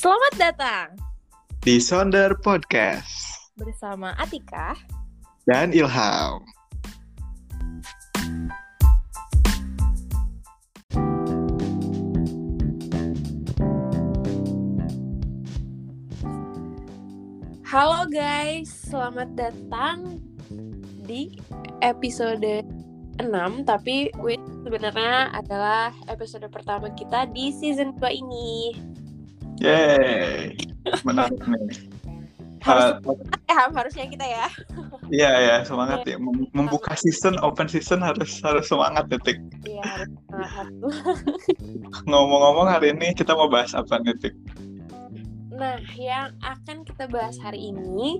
Selamat datang di Sonder Podcast bersama Atika dan Ilham. Halo guys, selamat datang di episode 6, tapi sebenarnya adalah episode pertama kita di season 2 ini. Yeay, menarik nih. Harusnya kita ya. Iya ya, semangat ya. Membuka season, open season harus semangat detik. Iya, harus semangat. Ngomong-ngomong hari ini kita mau bahas apa detik? Nah, yang akan kita bahas hari ini,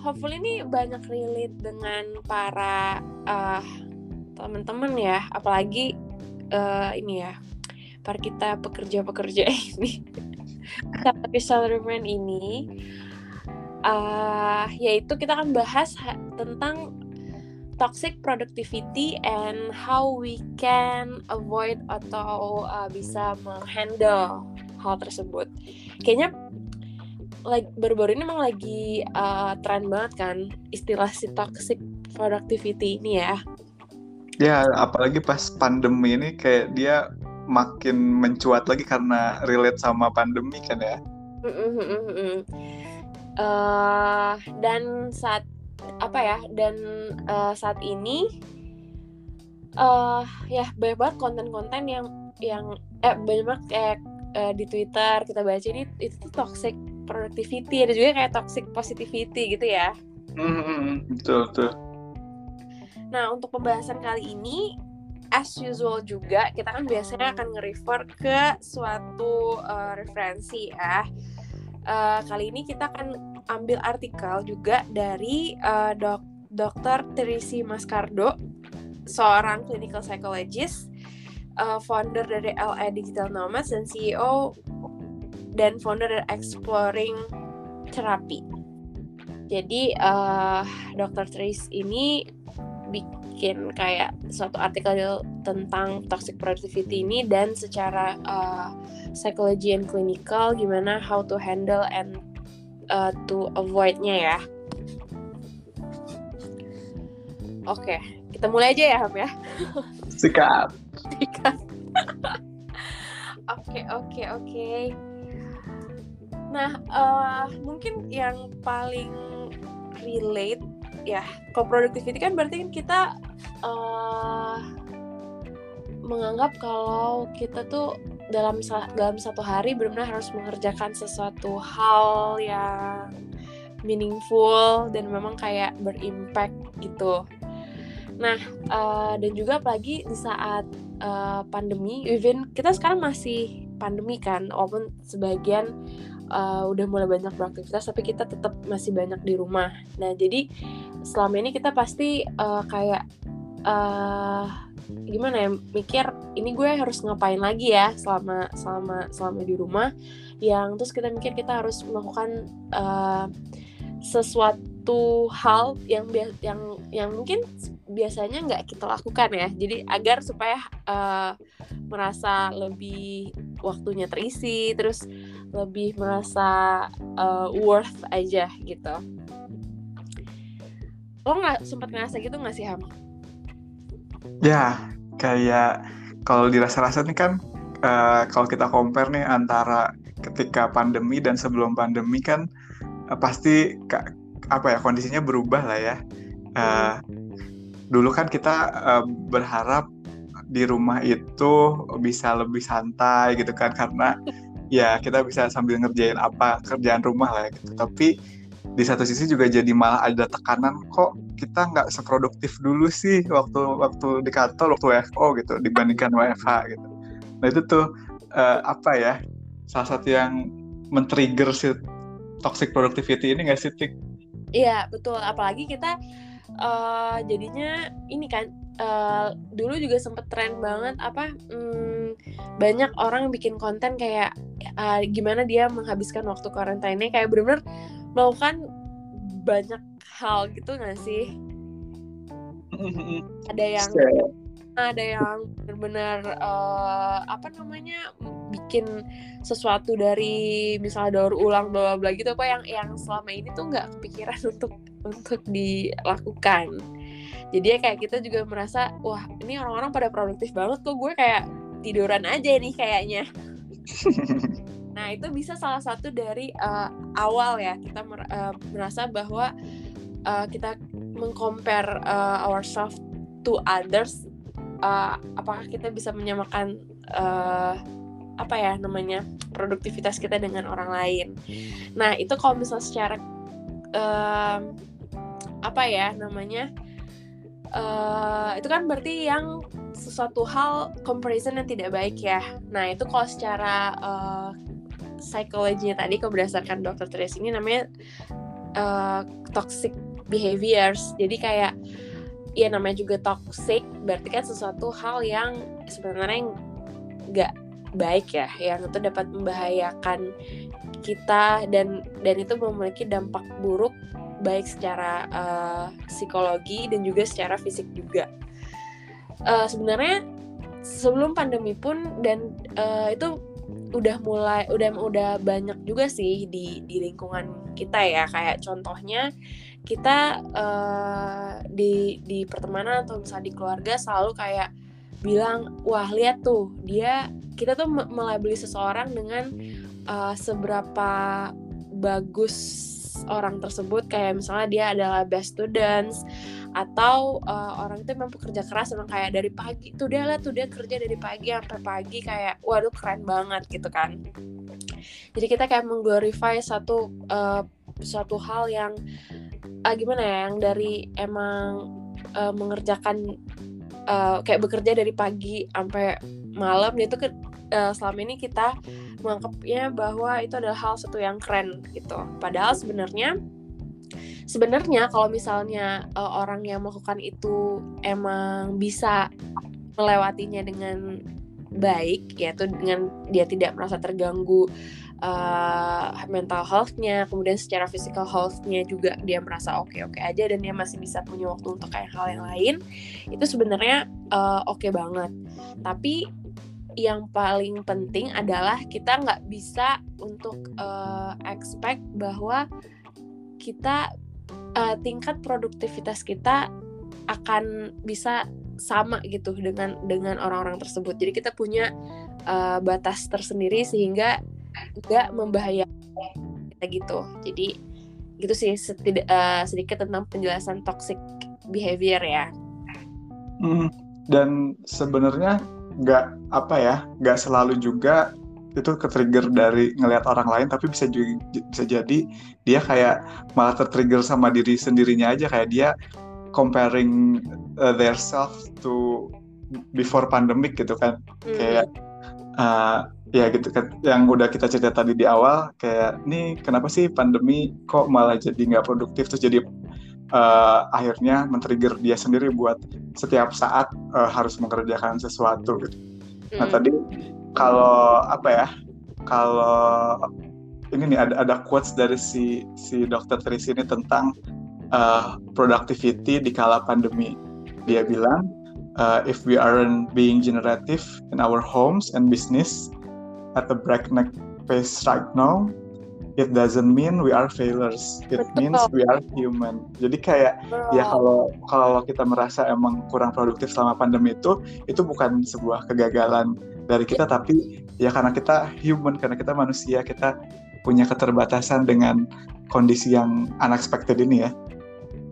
hopefully ini banyak relate dengan para teman-teman ya, apalagi ini ya. Para kita pekerja-pekerja ini, tapi salaryman ini, yaitu kita akan bahas tentang toxic productivity and how we can avoid atau bisa menghandle hal tersebut. Kayaknya like, baru-baru ini memang lagi tren banget kan istilah si toxic productivity ini ya. Ya, apalagi pas pandemi ini kayak dia makin mencuat lagi karena relate sama pandemi kan ya. Dan saat apa ya? Dan saat ini ya banyak banget konten-konten yang banyak banget kayak di Twitter kita baca ini itu tuh toxic productivity, ada juga kayak toxic positivity gitu ya. Betul. Nah, untuk pembahasan kali ini as usual juga, kita kan biasanya akan nge-refer ke suatu referensi ya. Kali ini kita akan ambil artikel juga dari Dr. Trish Mascardo, seorang clinical psychologist, founder dari LA Digital Nomads, dan CEO dan founder dari Exploring Therapy. Jadi Dr. Trish ini bikin kayak suatu artikel tentang toxic productivity ini dan secara psychology and clinical gimana how to handle and to avoid-nya ya. Oke, kita mulai aja ya, Ham ya. Sikap. Oke. Nah, mungkin yang paling relate ya, co-productivity kan berarti kita menganggap kalau kita tuh dalam satu hari benar-benar harus mengerjakan sesuatu hal yang meaningful dan memang kayak berimpact gitu. Nah, dan juga apalagi di saat pandemi, even kita sekarang masih pandemi kan, walaupun sebagian udah mulai banyak beraktivitas, tapi kita tetap masih banyak di rumah. Nah, jadi selama ini kita pasti kayak gimana ya, mikir ini gue harus ngapain lagi ya selama di rumah. Yang terus kita mikir kita harus melakukan sesuatu hal yang mungkin biasanya nggak kita lakukan ya. Jadi agar supaya merasa lebih waktunya terisi, terus lebih merasa worth aja gitu. Lo nggak sempat ngerasa gitu nggak sih, Ham? Ya, kayak kalau dirasa-rasa nih kan, kalau kita compare nih antara ketika pandemi dan sebelum pandemi kan pasti kondisinya berubah lah ya. Dulu kan kita berharap di rumah itu bisa lebih santai gitu kan, karena ya kita bisa sambil ngerjain kerjaan rumah lah ya gitu. Tapi di satu sisi juga jadi malah ada tekanan, kok kita nggak seproduktif dulu sih waktu di kantor, waktu WFO gitu dibandingkan WFH gitu. Nah itu tuh salah satu yang men-trigger si toxic productivity ini nggak sih, Tik? Iya betul, apalagi kita jadinya ini kan dulu juga sempet tren banget banyak orang bikin konten kayak gimana dia menghabiskan waktu karantinanya, kayak bener-bener melakukan banyak hal gitu nggak sih? Ada yang benar-benar bikin sesuatu dari misalnya daur ulang bla bla gitu apa yang selama ini tuh nggak kepikiran untuk dilakukan. Jadi ya kayak kita juga merasa wah ini orang-orang pada produktif banget kok, gue kayak tiduran aja nih kayaknya. Nah itu bisa salah satu dari awal ya kita merasa bahwa kita mengcompare ourselves to others. Apakah kita bisa menyamakan produktivitas kita dengan orang lain. Nah itu kalau misalnya secara itu kan berarti yang sesuatu hal comparison yang tidak baik ya. Nah itu kalau secara psikologinya tadi berdasarkan Dr. Tracy ini namanya toxic behaviors. Jadi kayak ya namanya juga toxic, berarti kan sesuatu hal yang sebenarnya yang nggak baik ya, yang itu dapat membahayakan kita dan itu memiliki dampak buruk baik secara psikologi dan juga secara fisik juga. Sebenarnya sebelum pandemi pun dan itu udah banyak juga sih di lingkungan kita ya, kayak contohnya kita di pertemanan atau misalnya di keluarga selalu kayak bilang wah lihat tuh kita tuh melabeli seseorang dengan seberapa bagus orang tersebut, kayak misalnya dia adalah best students atau orang itu memang pekerja keras, memang kayak dari pagi tuh dia kerja dari pagi sampai pagi kayak waduh keren banget gitu kan. Jadi kita kayak mengglorify suatu hal yang yang dari emang mengerjakan kayak bekerja dari pagi sampai malam, itu selama ini kita menganggapnya bahwa itu adalah hal satu yang keren gitu. Padahal sebenarnya kalau misalnya orang yang melakukan itu emang bisa melewatinya dengan baik, yaitu dengan dia tidak merasa terganggu mental health-nya, kemudian secara physical health-nya juga dia merasa oke-oke aja dan dia masih bisa punya waktu untuk kayak hal yang lain, itu sebenarnya oke banget. Tapi yang paling penting adalah kita nggak bisa untuk expect bahwa kita tingkat produktivitas kita akan bisa sama gitu dengan orang-orang tersebut. Jadi kita punya batas tersendiri sehingga nggak membahayakan kita gitu. Jadi gitu sih sedikit tentang penjelasan toxic behavior ya. Dan sebenarnya nggak selalu juga itu ketrigger dari ngelihat orang lain, tapi bisa jadi dia kayak malah tertrigger sama diri sendirinya aja, kayak dia comparing their self to before pandemic gitu kan. Kayak ya gitu kan yang udah kita cerita tadi di awal, kayak nih kenapa sih pandemi kok malah jadi nggak produktif, terus jadi akhirnya men-trigger dia sendiri buat setiap saat harus mengerjakan sesuatu gitu. Nah tadi kalau ini nih ada quotes dari si Dr. Trish ini tentang productivity di kala pandemi. Dia bilang, if we aren't being generative in our homes and business at a breakneck pace right now, it doesn't mean we are failures. It means we are human. Jadi kayak ya kalau kita merasa emang kurang produktif selama pandemi itu bukan sebuah kegagalan dari kita, tapi ya karena kita human, karena kita manusia, kita punya keterbatasan dengan kondisi yang unexpected ini ya.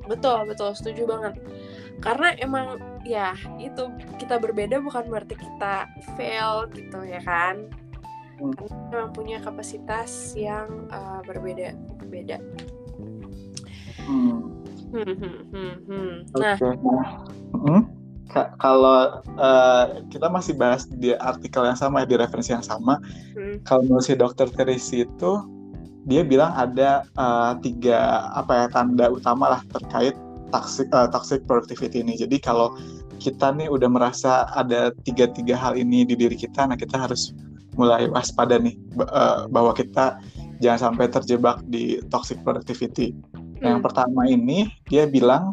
Betul, setuju banget. Karena emang ya itu kita berbeda bukan berarti kita fail gitu ya kan. Karena memang punya kapasitas yang berbeda-beda. Nah, kalau kita masih bahas di artikel yang sama, di referensi yang sama, kalau menurut si Dr. Tracy itu dia bilang ada tiga tanda utama lah terkait toxic productivity ini. Jadi kalau kita nih udah merasa ada tiga hal ini di diri kita, nah kita harus mulai waspada nih bahwa kita jangan sampai terjebak di toxic productivity. Nah, yang pertama ini dia bilang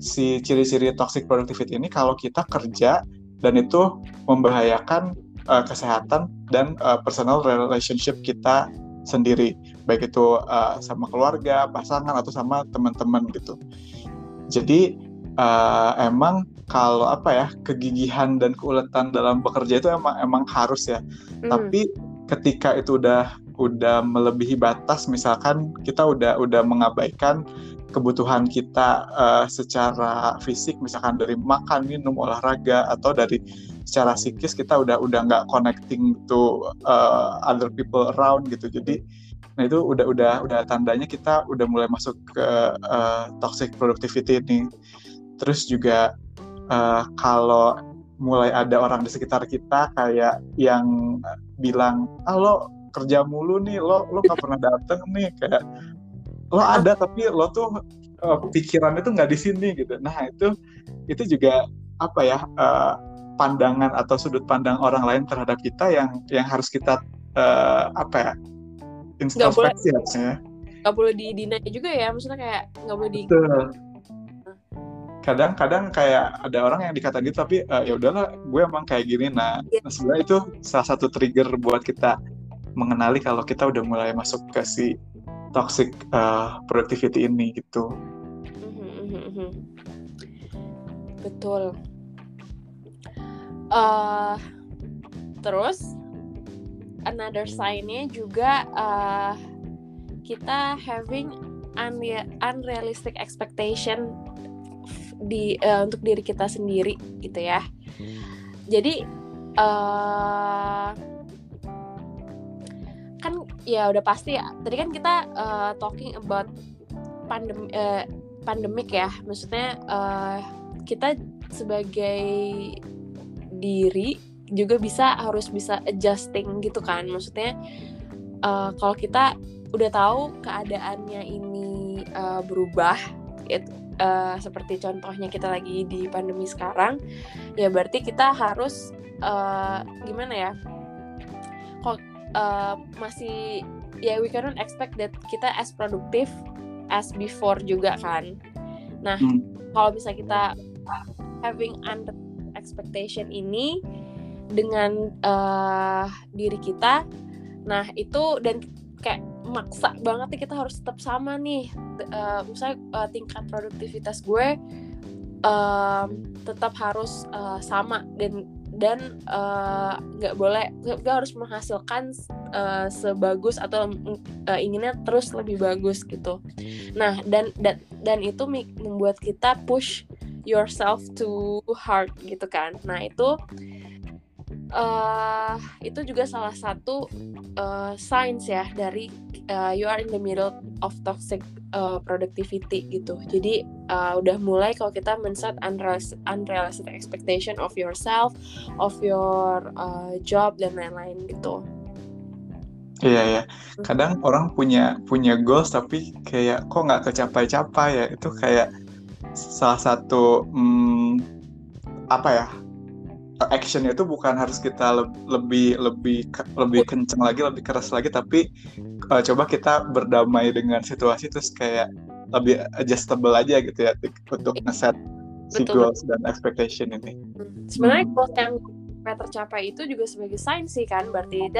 si ciri-ciri toxic productivity ini kalau kita kerja dan itu membahayakan kesehatan dan personal relationship kita sendiri, baik itu sama keluarga, pasangan, atau sama teman-teman gitu. Jadi emang kalau kegigihan dan keuletan dalam bekerja itu emang harus ya. Tapi ketika itu udah melebihi batas, misalkan kita udah mengabaikan kebutuhan kita secara fisik, misalkan dari makan, minum, olahraga, atau dari secara psikis kita udah nggak connecting to other people around gitu. Jadi nah itu udah tandanya kita udah mulai masuk ke toxic productivity ini. Terus juga kalau mulai ada orang di sekitar kita kayak yang bilang, lo kerja mulu nih, lo gak pernah dateng nih, kayak lo ada tapi lo tuh pikirannya tuh nggak di sini gitu. Nah itu juga pandangan atau sudut pandang orang lain terhadap kita yang harus kita introspeksi ya. Nggak boleh di-deny juga ya, maksudnya kayak nggak boleh di. Kadang-kadang kayak ada orang yang dikata gitu tapi ya udahlah gue emang kayak gini. Nah, sebenarnya itu salah satu trigger buat kita mengenali kalau kita udah mulai masuk ke si toxic productivity ini gitu. Betul. Terus another sign-nya juga kita having unrealistic expectation untuk diri kita sendiri gitu ya. Jadi kan ya udah pasti ya. Tadi kan kita talking about pandemic ya. Maksudnya kita sebagai diri juga harus bisa adjusting gitu kan. Maksudnya kalau kita udah tahu keadaannya ini berubah gitu. Seperti contohnya kita lagi di pandemi sekarang, ya berarti kita harus gimana ya? Kok masih ya we cannot expect that kita as productive as before juga kan. Nah, kalau bisa kita having under expectation ini dengan diri kita, nah itu dan kayak maksa banget nih kita harus tetap sama nih, misalnya tingkat produktivitas gue tetap harus sama dan nggak boleh, gue harus menghasilkan sebagus atau inginnya terus lebih bagus gitu. Nah dan itu membuat kita push yourself too hard gitu kan. Nah itu juga salah satu signs ya dari you are in the middle of toxic productivity gitu. Jadi udah mulai kalau kita men-set unrealistic expectation of yourself, of your job dan lain-lain gitu. Iya. Kadang orang punya goals tapi kayak kok nggak kecapai-capai ya. Itu kayak salah satu action itu bukan harus kita lebih kencang lagi, lebih keras lagi, tapi coba kita berdamai dengan situasi terus kayak lebih adjustable aja gitu ya untuk ngeset si goals dan expectation ini. Sebenarnya goals yang tercapai itu juga sebagai sign sih kan, berarti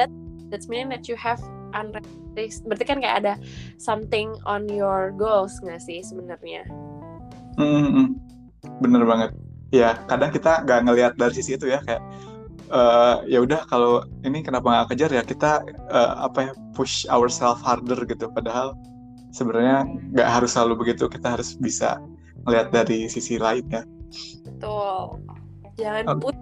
that's meaning that you have unrealistic, berarti kan kayak ada something on your goals nggak sih sebenarnya? Bener banget. Ya kadang kita nggak ngelihat dari sisi itu ya, kayak ya udah kalau ini kenapa nggak kejar ya kita push ourselves harder gitu, padahal sebenarnya nggak harus selalu begitu, kita harus bisa ngelihat dari sisi lainnya. Betul, jangan push.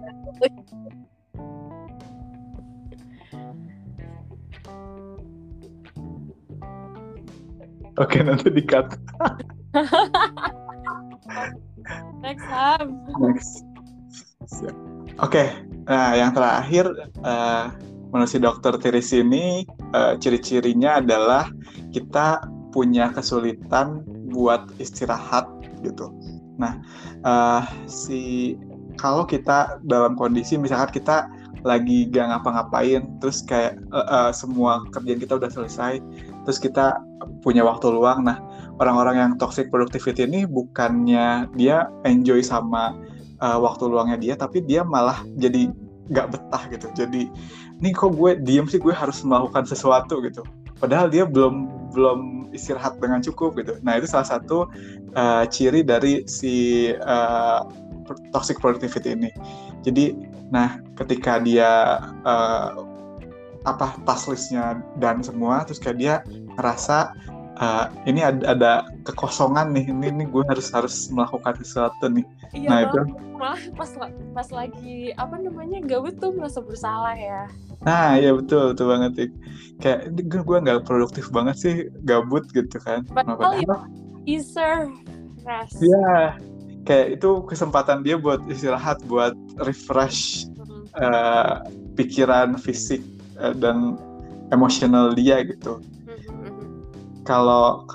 Oke, nanti di-cut. Next time. Oke, nah yang terakhir menurut si Dr. Tracy ini ciri-cirinya adalah kita punya kesulitan buat istirahat gitu. Nah, kalau kita dalam kondisi misalkan kita lagi gak ngapa-ngapain, terus kayak semua kerjaan kita udah selesai, terus kita punya waktu luang. Nah, orang-orang yang toxic productivity ini bukannya dia enjoy sama waktu luangnya dia, tapi dia malah jadi nggak betah gitu. Jadi ini kok gue diem sih, gue harus melakukan sesuatu gitu. Padahal dia belum istirahat dengan cukup gitu. Nah itu salah satu ciri dari si toxic productivity ini. Jadi nah ketika dia task listnya dan semua, terus kayak dia ngerasa ini ada kekosongan nih, ini gue harus melakukan sesuatu nih. Iya, nah itu malah pas lagi gabut tuh merasa bersalah ya. Nah iya betul banget, kayak gue nggak produktif banget sih gabut gitu kan. Padahal ya easier rest. Iya, kayak itu kesempatan dia buat istirahat, buat refresh pikiran, fisik dan emosional dia gitu. Kalau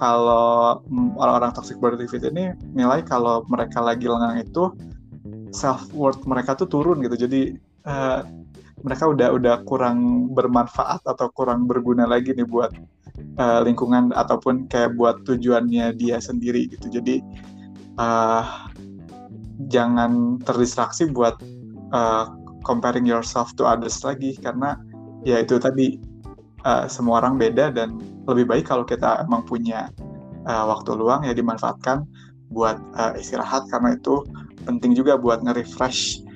orang-orang toxic productivity ini nilai kalau mereka lagi lengang itu self-worth mereka tuh turun gitu. Jadi mereka udah kurang bermanfaat atau kurang berguna lagi nih buat lingkungan ataupun kayak buat tujuannya dia sendiri gitu. Jadi jangan terdistraksi buat comparing yourself to others lagi, karena ya itu tadi semua orang beda, dan lebih baik kalau kita emang punya waktu luang ya dimanfaatkan buat istirahat, karena itu penting juga buat nge-refresh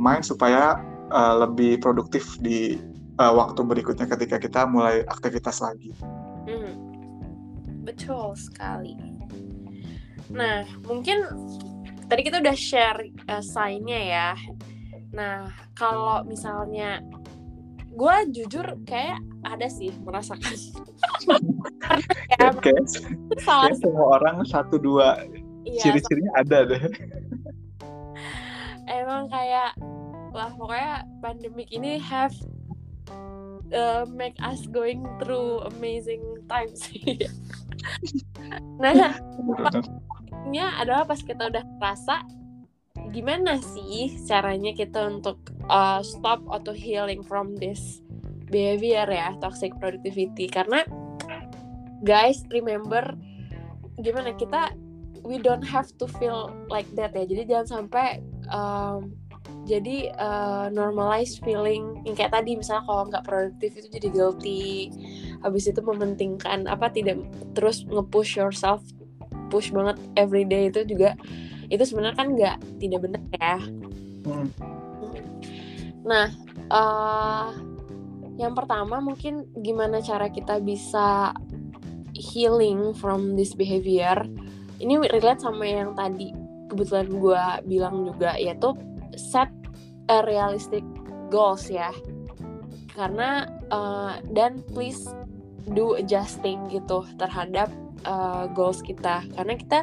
mind supaya lebih produktif di waktu berikutnya ketika kita mulai aktivitas lagi. Betul sekali. Nah mungkin tadi kita udah share sign-nya ya. Nah kalau misalnya gue jujur kayak ada sih merasakan. Ya, okay. Kayak semua orang 1-2 ciri-cirinya ada deh. Emang kayak lah pokoknya pandemik ini have make us going through amazing times. Nah, pastinya adalah pas kita udah merasa gimana sih caranya kita untuk stop auto healing from this behavior ya, toxic productivity. Karena guys, remember gimana kita, we don't have to feel like that ya. Jadi jangan sampai normalize feeling yang kayak tadi, misalnya kalau nggak produktif itu jadi guilty. Habis itu mementingkan tidak terus nge-push yourself, push banget every day itu juga. Itu sebenarnya kan tidak benar ya. Nah, yang pertama mungkin gimana cara kita bisa healing from this behavior. Ini relate sama yang tadi kebetulan gue bilang juga, yaitu set a realistic goals ya. Karena dan please do adjusting gitu terhadap goals kita. Karena kita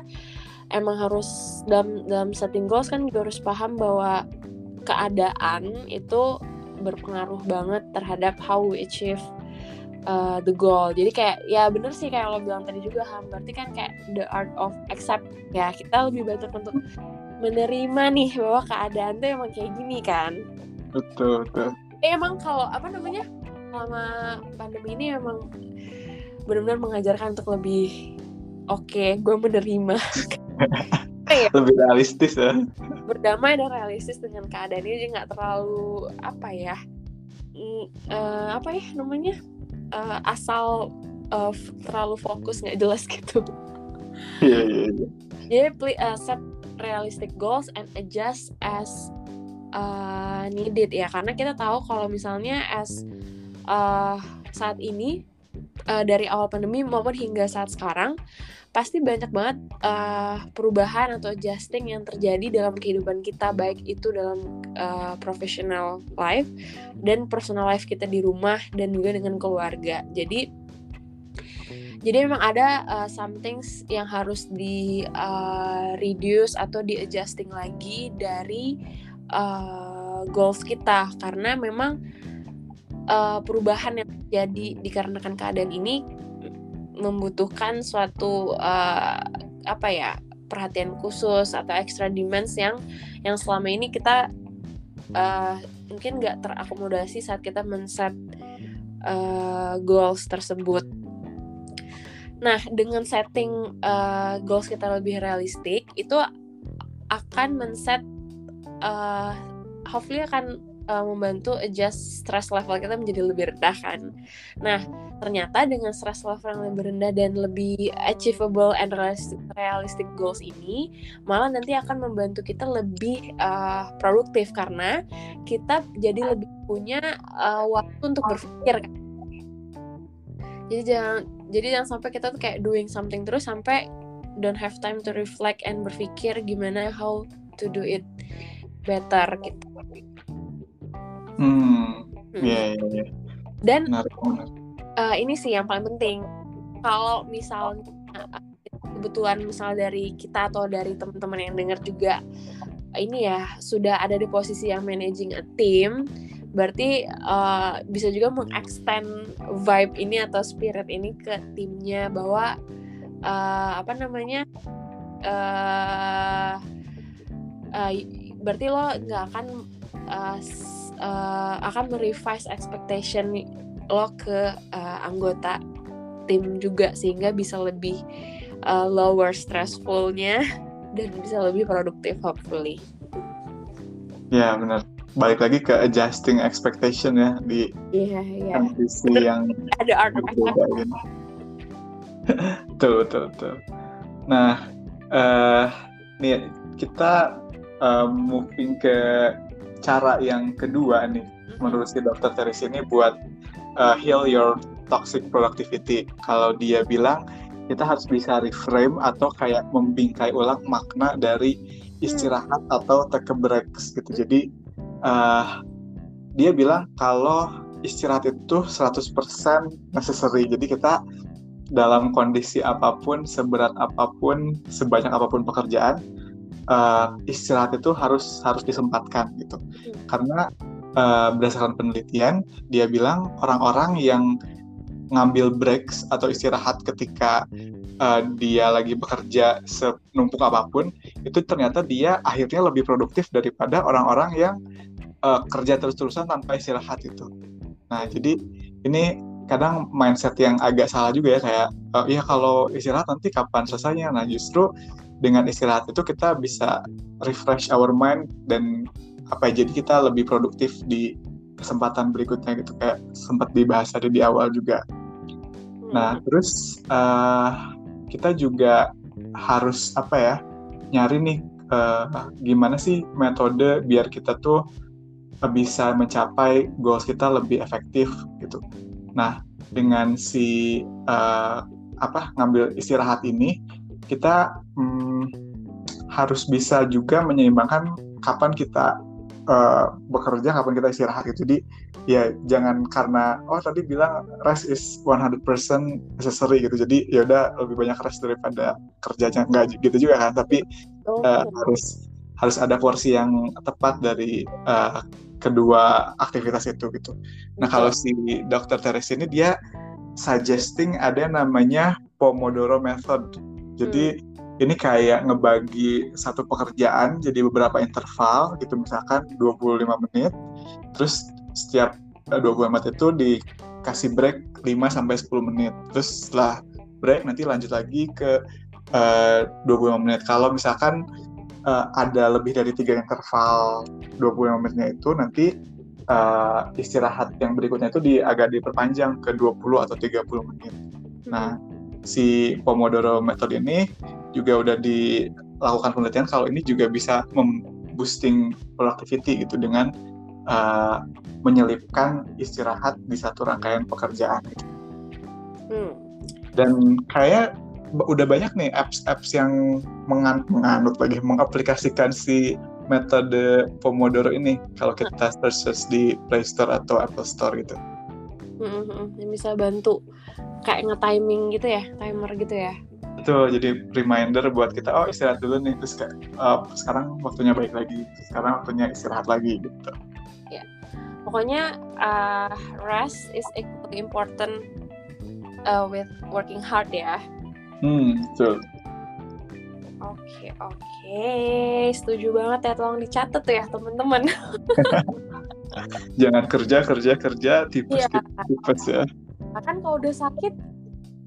emang harus dalam setting goals kan juga harus paham bahwa keadaan itu berpengaruh banget terhadap how we achieve the goal. Jadi kayak ya bener sih kayak lo bilang tadi juga, Ham, berarti kan kayak the art of accept ya, kita lebih banyak untuk menerima nih bahwa keadaan tuh emang kayak gini kan. Betul. Emang kalau selama pandemi ini emang benar-benar mengajarkan untuk lebih oke, gue menerima. Lebih realistis ya. Berdamai dan realistis dengan keadaan ini, jadi nggak terlalu terlalu fokus nggak jelas gitu. Iya. Jadi set realistic goals and adjust as needed ya, karena kita tahu kalau misalnya saat ini dari awal pandemi maupun hingga saat sekarang pasti banyak banget perubahan atau adjusting yang terjadi dalam kehidupan kita, baik itu dalam professional life dan personal life kita di rumah dan juga dengan keluarga. Jadi memang ada some things yang harus di reduce atau di adjusting lagi dari goals kita, karena memang perubahan yang terjadi dikarenakan keadaan ini membutuhkan suatu perhatian khusus atau extra demands yang selama ini kita mungkin nggak terakomodasi saat kita men-set goals tersebut. Nah, dengan setting goals kita lebih realistik, itu akan men-set hopefully akan membantu adjust stress level kita menjadi lebih rendah kan. Nah, ternyata dengan stress level yang lebih rendah dan lebih achievable and realistic goals ini malah nanti akan membantu kita lebih produktif karena kita jadi lebih punya waktu untuk berpikir kan. Jadi jangan sampai kita tuh kayak doing something terus sampai don't have time to reflect and berpikir gimana how to do it better gitu. Yeah. Dan ini sih yang paling penting. Kalau misalnya kebetulan misal dari kita atau dari teman-teman yang dengar juga ini ya sudah ada di posisi yang managing a team, berarti bisa juga mengextend vibe ini atau spirit ini ke timnya bahwa berarti lo nggak akan merevise expectation lo ke anggota tim juga sehingga bisa lebih lower stressful-nya dan bisa lebih produktif hopefully. Ya, benar. Balik lagi ke adjusting expectation ya di kondisi yang ada artikel. Betul. Nah, nih kita moving ke cara yang kedua nih menurut si Dr. Tracy ini buat heal your toxic productivity. Kalau dia bilang kita harus bisa reframe atau kayak membingkai ulang makna dari istirahat atau take a break gitu. Jadi dia bilang kalau istirahat itu 100% necessary. Jadi kita dalam kondisi apapun, seberat apapun, sebanyak apapun pekerjaan, istirahat itu harus disempatkan gitu. Karena berdasarkan penelitian, dia bilang orang-orang yang ngambil breaks atau istirahat ketika dia lagi bekerja senumpuk apapun, itu ternyata dia akhirnya lebih produktif daripada orang-orang yang kerja terus-terusan tanpa istirahat itu. Nah, jadi ini kadang mindset yang agak salah juga ya, kayak ya kalau istirahat nanti kapan selesainya. Nah, justru dengan istirahat itu kita bisa refresh our mind dan jadi kita lebih produktif di kesempatan berikutnya gitu, kayak sempat dibahas tadi di awal juga. Nah, terus kita juga harus nyari nih gimana sih metode biar kita tuh bisa mencapai goals kita lebih efektif gitu. Nah, dengan si ngambil istirahat ini, kita harus bisa juga menyeimbangkan kapan kita bekerja, kapan kita istirahat gitu. Jadi ya jangan karena tadi bilang rest is 100% necessary gitu. Jadi ya udah lebih banyak rest daripada kerjanya, enggak gitu juga kan. Tapi harus ada porsi yang tepat dari kedua aktivitas itu gitu. Nah, kalau si Dr. Tracy ini dia suggesting ada namanya Pomodoro method. Jadi ini kayak ngebagi satu pekerjaan jadi beberapa interval gitu, misalkan 25 menit. Terus setiap 25 menit itu dikasih break 5 sampai 10 menit. Terus setelah break nanti lanjut lagi ke 25 menit. Kalau misalkan ada lebih dari 3 interval 25 menitnya itu, nanti istirahat yang berikutnya itu agak diperpanjang ke 20 atau 30 menit. Nah, si Pomodoro method ini juga udah dilakukan penelitian kalau ini juga bisa boosting productivity gitu dengan menyelipkan istirahat di satu rangkaian pekerjaan gitu. Dan kayak udah banyak nih apps-apps yang mengaplikasikan si metode Pomodoro ini kalau kita search di Play Store atau Apple Store gitu. Yang bisa bantu kayak nge-timing gitu ya, timer gitu ya. Betul, jadi reminder buat kita istirahat dulu nih, terus kayak sekarang waktunya balik lagi, sekarang waktunya istirahat lagi gitu. Ya. Pokoknya rest is equally important with working hard ya. Betul. Oke. Setuju banget ya, tolong dicatat tuh ya teman-teman. Jangan kerja, tipes ya. Bahkan kalau udah sakit,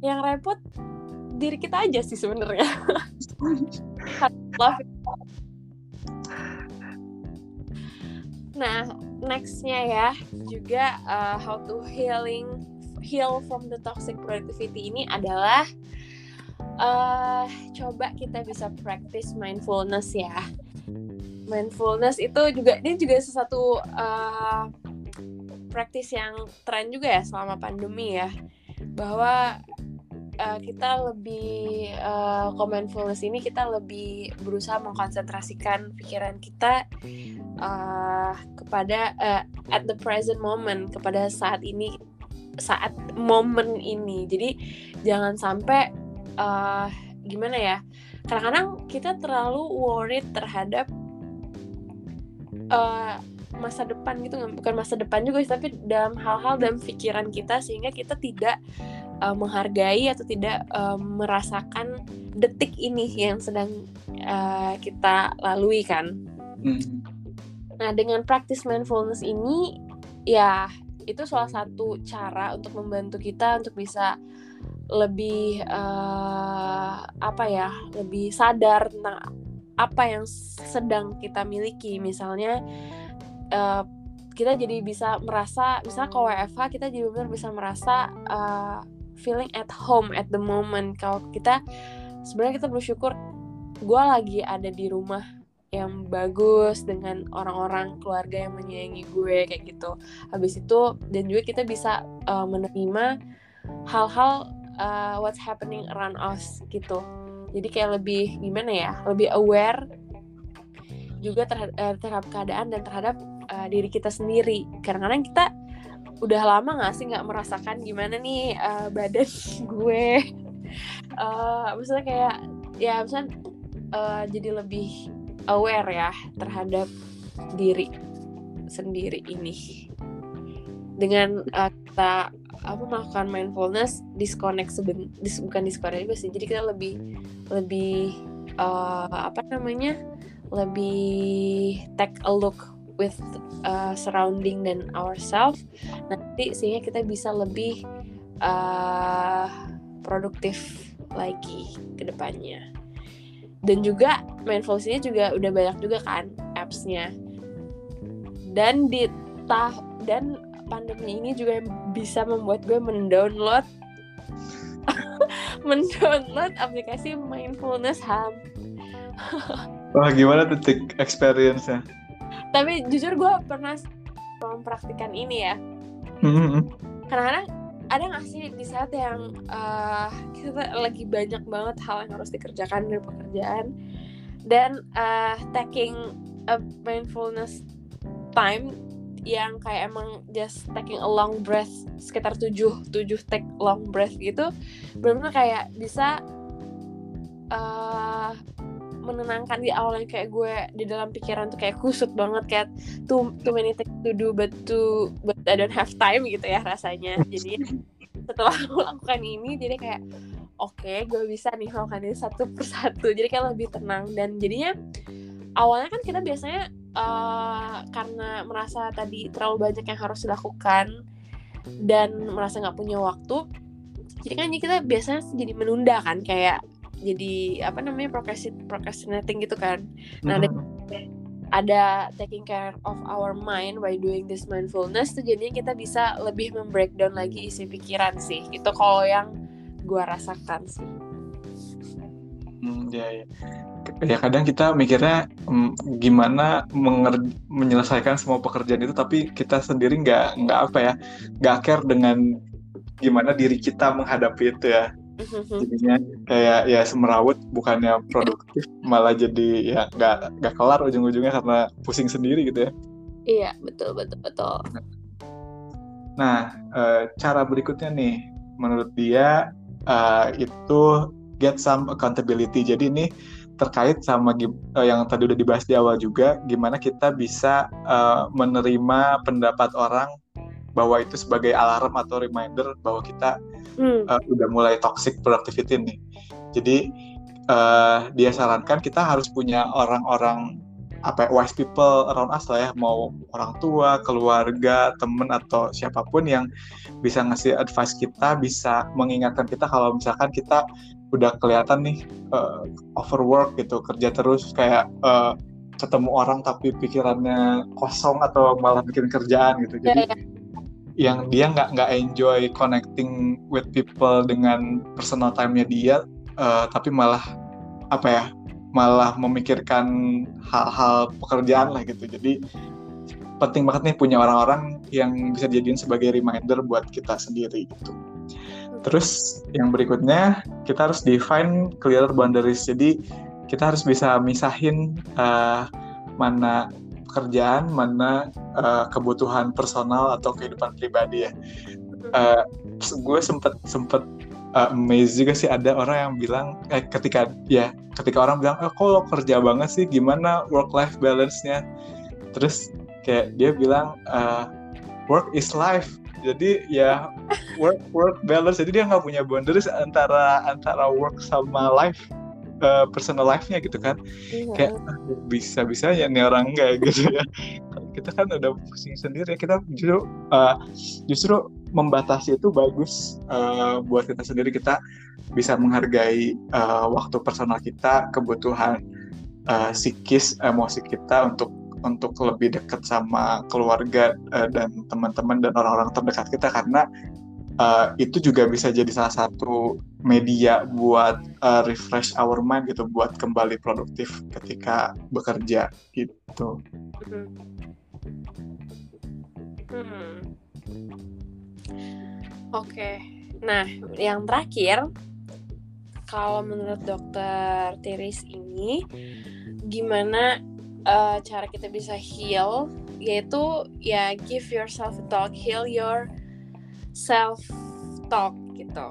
yang repot diri kita aja sih sebenarnya. Nah, nextnya ya juga how to heal from the toxic productivity ini adalah coba kita bisa practice mindfulness ya. Mindfulness itu juga ini juga sesuatu praktis yang tren juga ya selama pandemi ya, bahwa kita lebih mindfulness ini kita lebih berusaha mengkonsentrasikan pikiran kita kepada at the present moment, kepada saat momen ini. Jadi jangan sampai gimana ya, kadang-kadang kita terlalu worried terhadap masa depan gitu, bukan masa depan juga tapi dalam hal-hal dalam pikiran kita, sehingga kita tidak menghargai atau tidak merasakan detik ini yang sedang kita lalui kan. Nah, dengan praktis mindfulness ini ya itu salah satu cara untuk membantu kita untuk bisa lebih lebih sadar tentang apa yang sedang kita miliki. Misalnya kita jadi bisa merasa, misalnya kalau WFH kita jadi benar bisa merasa feeling at home at the moment. Kalau kita sebenarnya kita bersyukur gue lagi ada di rumah yang bagus dengan orang-orang keluarga yang menyayangi gue kayak gitu. Habis itu dan juga kita bisa menerima hal-hal what's happening around us gitu. Jadi kayak lebih gimana ya, lebih aware juga terhadap keadaan dan terhadap diri kita sendiri. Kadang-kadang kita udah lama nggak merasakan gimana nih badan gue, misalnya kayak ya misalnya jadi lebih aware ya terhadap diri sendiri ini dengan kita melakukan mindfulness, disconnect juga sih. Jadi kita lebih take a look with surrounding dan ourselves nanti, sehingga kita bisa lebih produktif lagi ke depannya. Dan juga mindfulness-nya juga udah banyak juga kan apps-nya, dan dan pandemi ini juga bisa membuat gue mendownload aplikasi Mindfulness Hub. Wah, gimana tuh experience-nya? Tapi jujur gue pernah mempraktikkan ini ya. Kadang-kadang ada nggak sih di saat yang kita lagi banyak banget hal yang harus dikerjakan dari pekerjaan, dan taking a mindfulness time yang kayak emang just taking a long breath sekitar 7 take long breath gitu, benar-benar kayak bisa menenangkan di awalnya. Kayak gue di dalam pikiran tuh kayak kusut banget, kayak too many things to do but I don't have time gitu ya rasanya. Jadi setelah melakukan ini jadi kayak oke, gue bisa nih melakukan ini satu persatu, jadi kayak lebih tenang. Dan jadinya awalnya kan kita biasanya karena merasa tadi terlalu banyak yang harus dilakukan dan merasa nggak punya waktu, jadi kan kita biasanya jadi menunda kan, kayak jadi procrastinating gitu kan. Nah, ada taking care of our mind by doing this mindfulness tuh jadinya kita bisa lebih membreakdown lagi isi pikiran sih. Itu kalau yang gua rasakan sih. Ya kadang kita mikirnya gimana menyelesaikan semua pekerjaan itu, tapi kita sendiri nggak care dengan gimana diri kita menghadapi itu ya. Jadinya kayak ya semerawut, bukannya produktif, malah jadi ya nggak kelar ujung-ujungnya karena pusing sendiri gitu ya. Iya, betul. Nah, cara berikutnya nih menurut dia itu get some accountability. Jadi ini terkait sama yang tadi udah dibahas di awal juga, gimana kita bisa menerima pendapat orang bahwa itu sebagai alarm atau reminder bahwa kita udah mulai toxic productivity nih. Jadi dia sarankan kita harus punya orang-orang wise people around us lah ya, mau orang tua, keluarga, temen atau siapapun yang bisa ngasih advice kita, bisa mengingatkan kita kalau misalkan kita udah kelihatan nih overwork gitu, kerja terus kayak ketemu orang tapi pikirannya kosong atau malah bikin kerjaan gitu. Jadi yang dia nggak enjoy connecting with people dengan personal time-nya dia, tapi malah apa ya, malah memikirkan hal-hal pekerjaan lah gitu. Jadi penting banget nih punya orang-orang yang bisa dijadiin sebagai reminder buat kita sendiri gitu. Terus yang berikutnya, kita harus define clear boundaries. Jadi kita harus bisa misahin mana pekerjaan, mana kebutuhan personal atau kehidupan pribadi ya. Gue sempet amazed juga sih, ada orang yang bilang ketika orang bilang, kok lo kerja banget sih, gimana work life balance-nya? Terus kayak dia bilang, work is life. Jadi ya work balance. Jadi dia nggak punya boundaries antara work sama life, personal life-nya gitu kan. Kayak bisa-bisanya nih orang kayak gitu ya. Kita kan udah pusing sendiri. Kita justru membatasi itu bagus buat kita sendiri. Kita bisa menghargai waktu personal kita, kebutuhan psikis, emosi kita untuk lebih dekat sama keluarga dan teman-teman dan orang-orang terdekat kita, karena itu juga bisa jadi salah satu media buat refresh our mind gitu, buat kembali produktif ketika bekerja gitu. Oke. Nah, yang terakhir, kalau menurut Dr. Trish ini gimana cara kita bisa heal, yaitu ya give yourself a talk, heal your self talk gitu.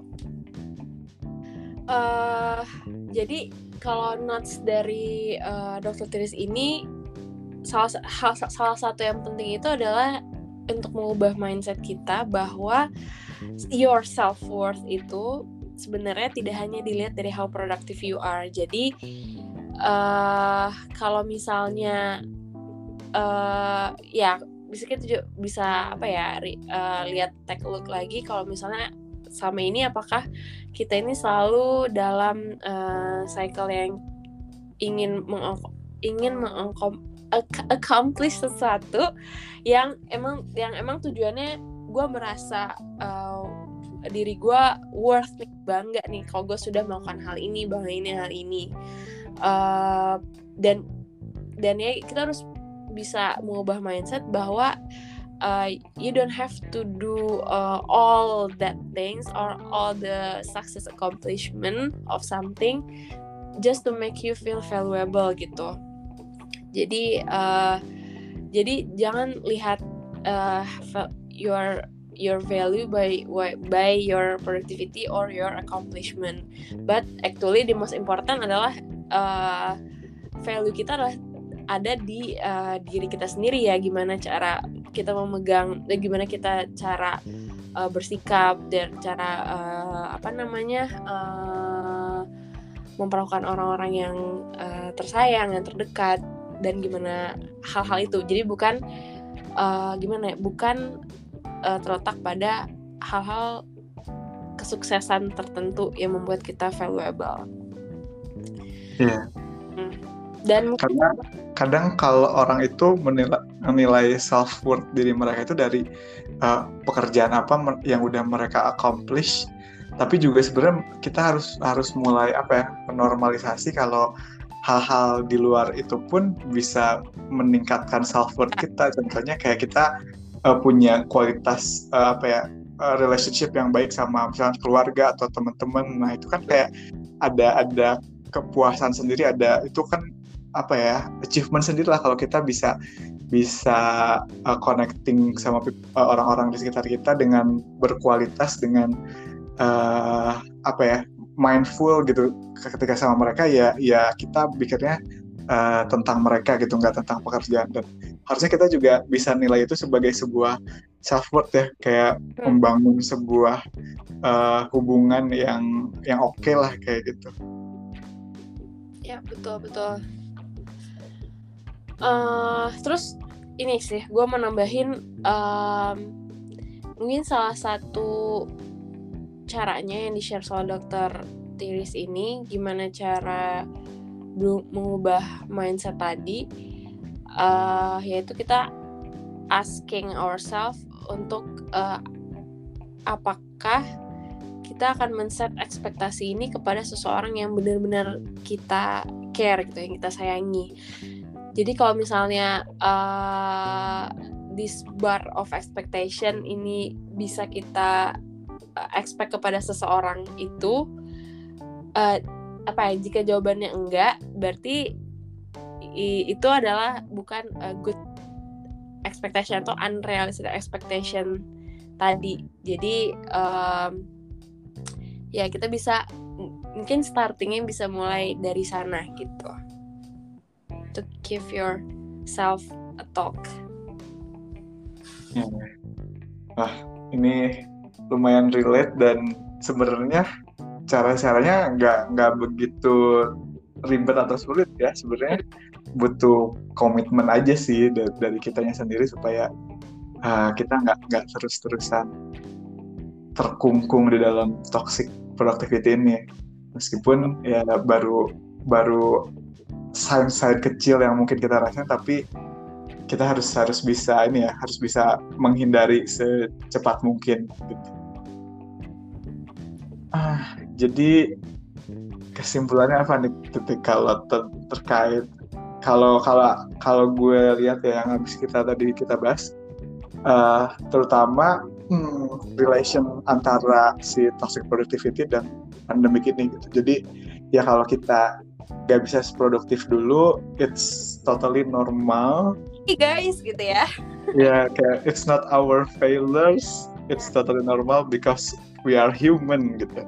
Jadi kalau notes dari Dr. Trish ini, salah satu yang penting itu adalah untuk mengubah mindset kita bahwa your self worth itu sebenarnya tidak hanya dilihat dari how productive you are. Jadi kalau misalnya ya bisa kita lihat, take a look lagi, kalau misalnya sama ini apakah kita ini selalu dalam cycle yang ingin accomplish sesuatu yang emang tujuannya gue merasa diri gue worth, bangga nih kalau gue sudah melakukan hal ini, banggain hal ini. Dan ya kita harus bisa mengubah mindset bahwa you don't have to do all that things or all the success accomplishment of something just to make you feel valuable gitu. Jadi jangan lihat your value by your productivity or your accomplishment, but actually the most important adalah value kita adalah ada di diri kita sendiri ya, gimana cara kita memegang, gimana kita cara bersikap, dan cara memperlakukan orang-orang yang tersayang, yang terdekat, dan gimana hal-hal itu. Jadi bukan terletak pada hal-hal kesuksesan tertentu yang membuat kita valuable. Iya. Dan kadang kalau orang itu menilai self worth diri mereka itu dari pekerjaan apa yang udah mereka accomplish, tapi juga sebenarnya kita harus mulai menormalisasi kalau hal-hal di luar itu pun bisa meningkatkan self worth kita. Contohnya kayak kita punya kualitas relationship yang baik sama misalnya keluarga atau teman-teman. Nah, itu kan kayak ada kepuasan sendiri, ada itu kan achievement sendirilah kalau kita bisa connecting sama orang-orang di sekitar kita dengan berkualitas, dengan mindful gitu ketika sama mereka, ya kita pikirnya tentang mereka gitu, nggak tentang pekerjaan. Dan harusnya kita juga bisa nilai itu sebagai sebuah self worth ya, kayak membangun sebuah hubungan yang oke lah kayak gitu. Ya betul. Terus ini sih gue mau nambahin, mungkin salah satu caranya yang di-share soal Dr. Trish ini, gimana cara mengubah mindset tadi yaitu kita asking ourselves untuk apakah kita akan men-set ekspektasi ini kepada seseorang yang benar-benar kita care gitu, yang kita sayangi. Jadi kalau misalnya this bar of expectation ini bisa kita expect kepada seseorang itu, jika jawabannya enggak, berarti itu adalah bukan good expectation atau unrealistic expectation tadi. Jadi ya kita bisa mungkin startingnya bisa mulai dari sana gitu. To give yourself a talk. Ini lumayan relate dan sebenarnya cara-caranya nggak begitu ribet atau sulit ya, sebenarnya butuh komitmen aja sih dari kitanya sendiri supaya kita nggak terus-terusan terkungkung di dalam toxic productivity ini, meskipun ya baru sign-sign kecil yang mungkin kita rasain, tapi kita harus bisa ini ya, harus bisa menghindari secepat mungkin gitu. Jadi kesimpulannya apa nih kalau terkait kalau gue lihat ya yang habis kita bahas, terutama relation antara si toxic productivity dan pandemic ini gitu. Jadi ya kalau kita gak bisa produktif dulu, it's totally normal. Hey guys, gitu ya. Yeah, kayak it's not our failures, it's totally normal because we are human gitu.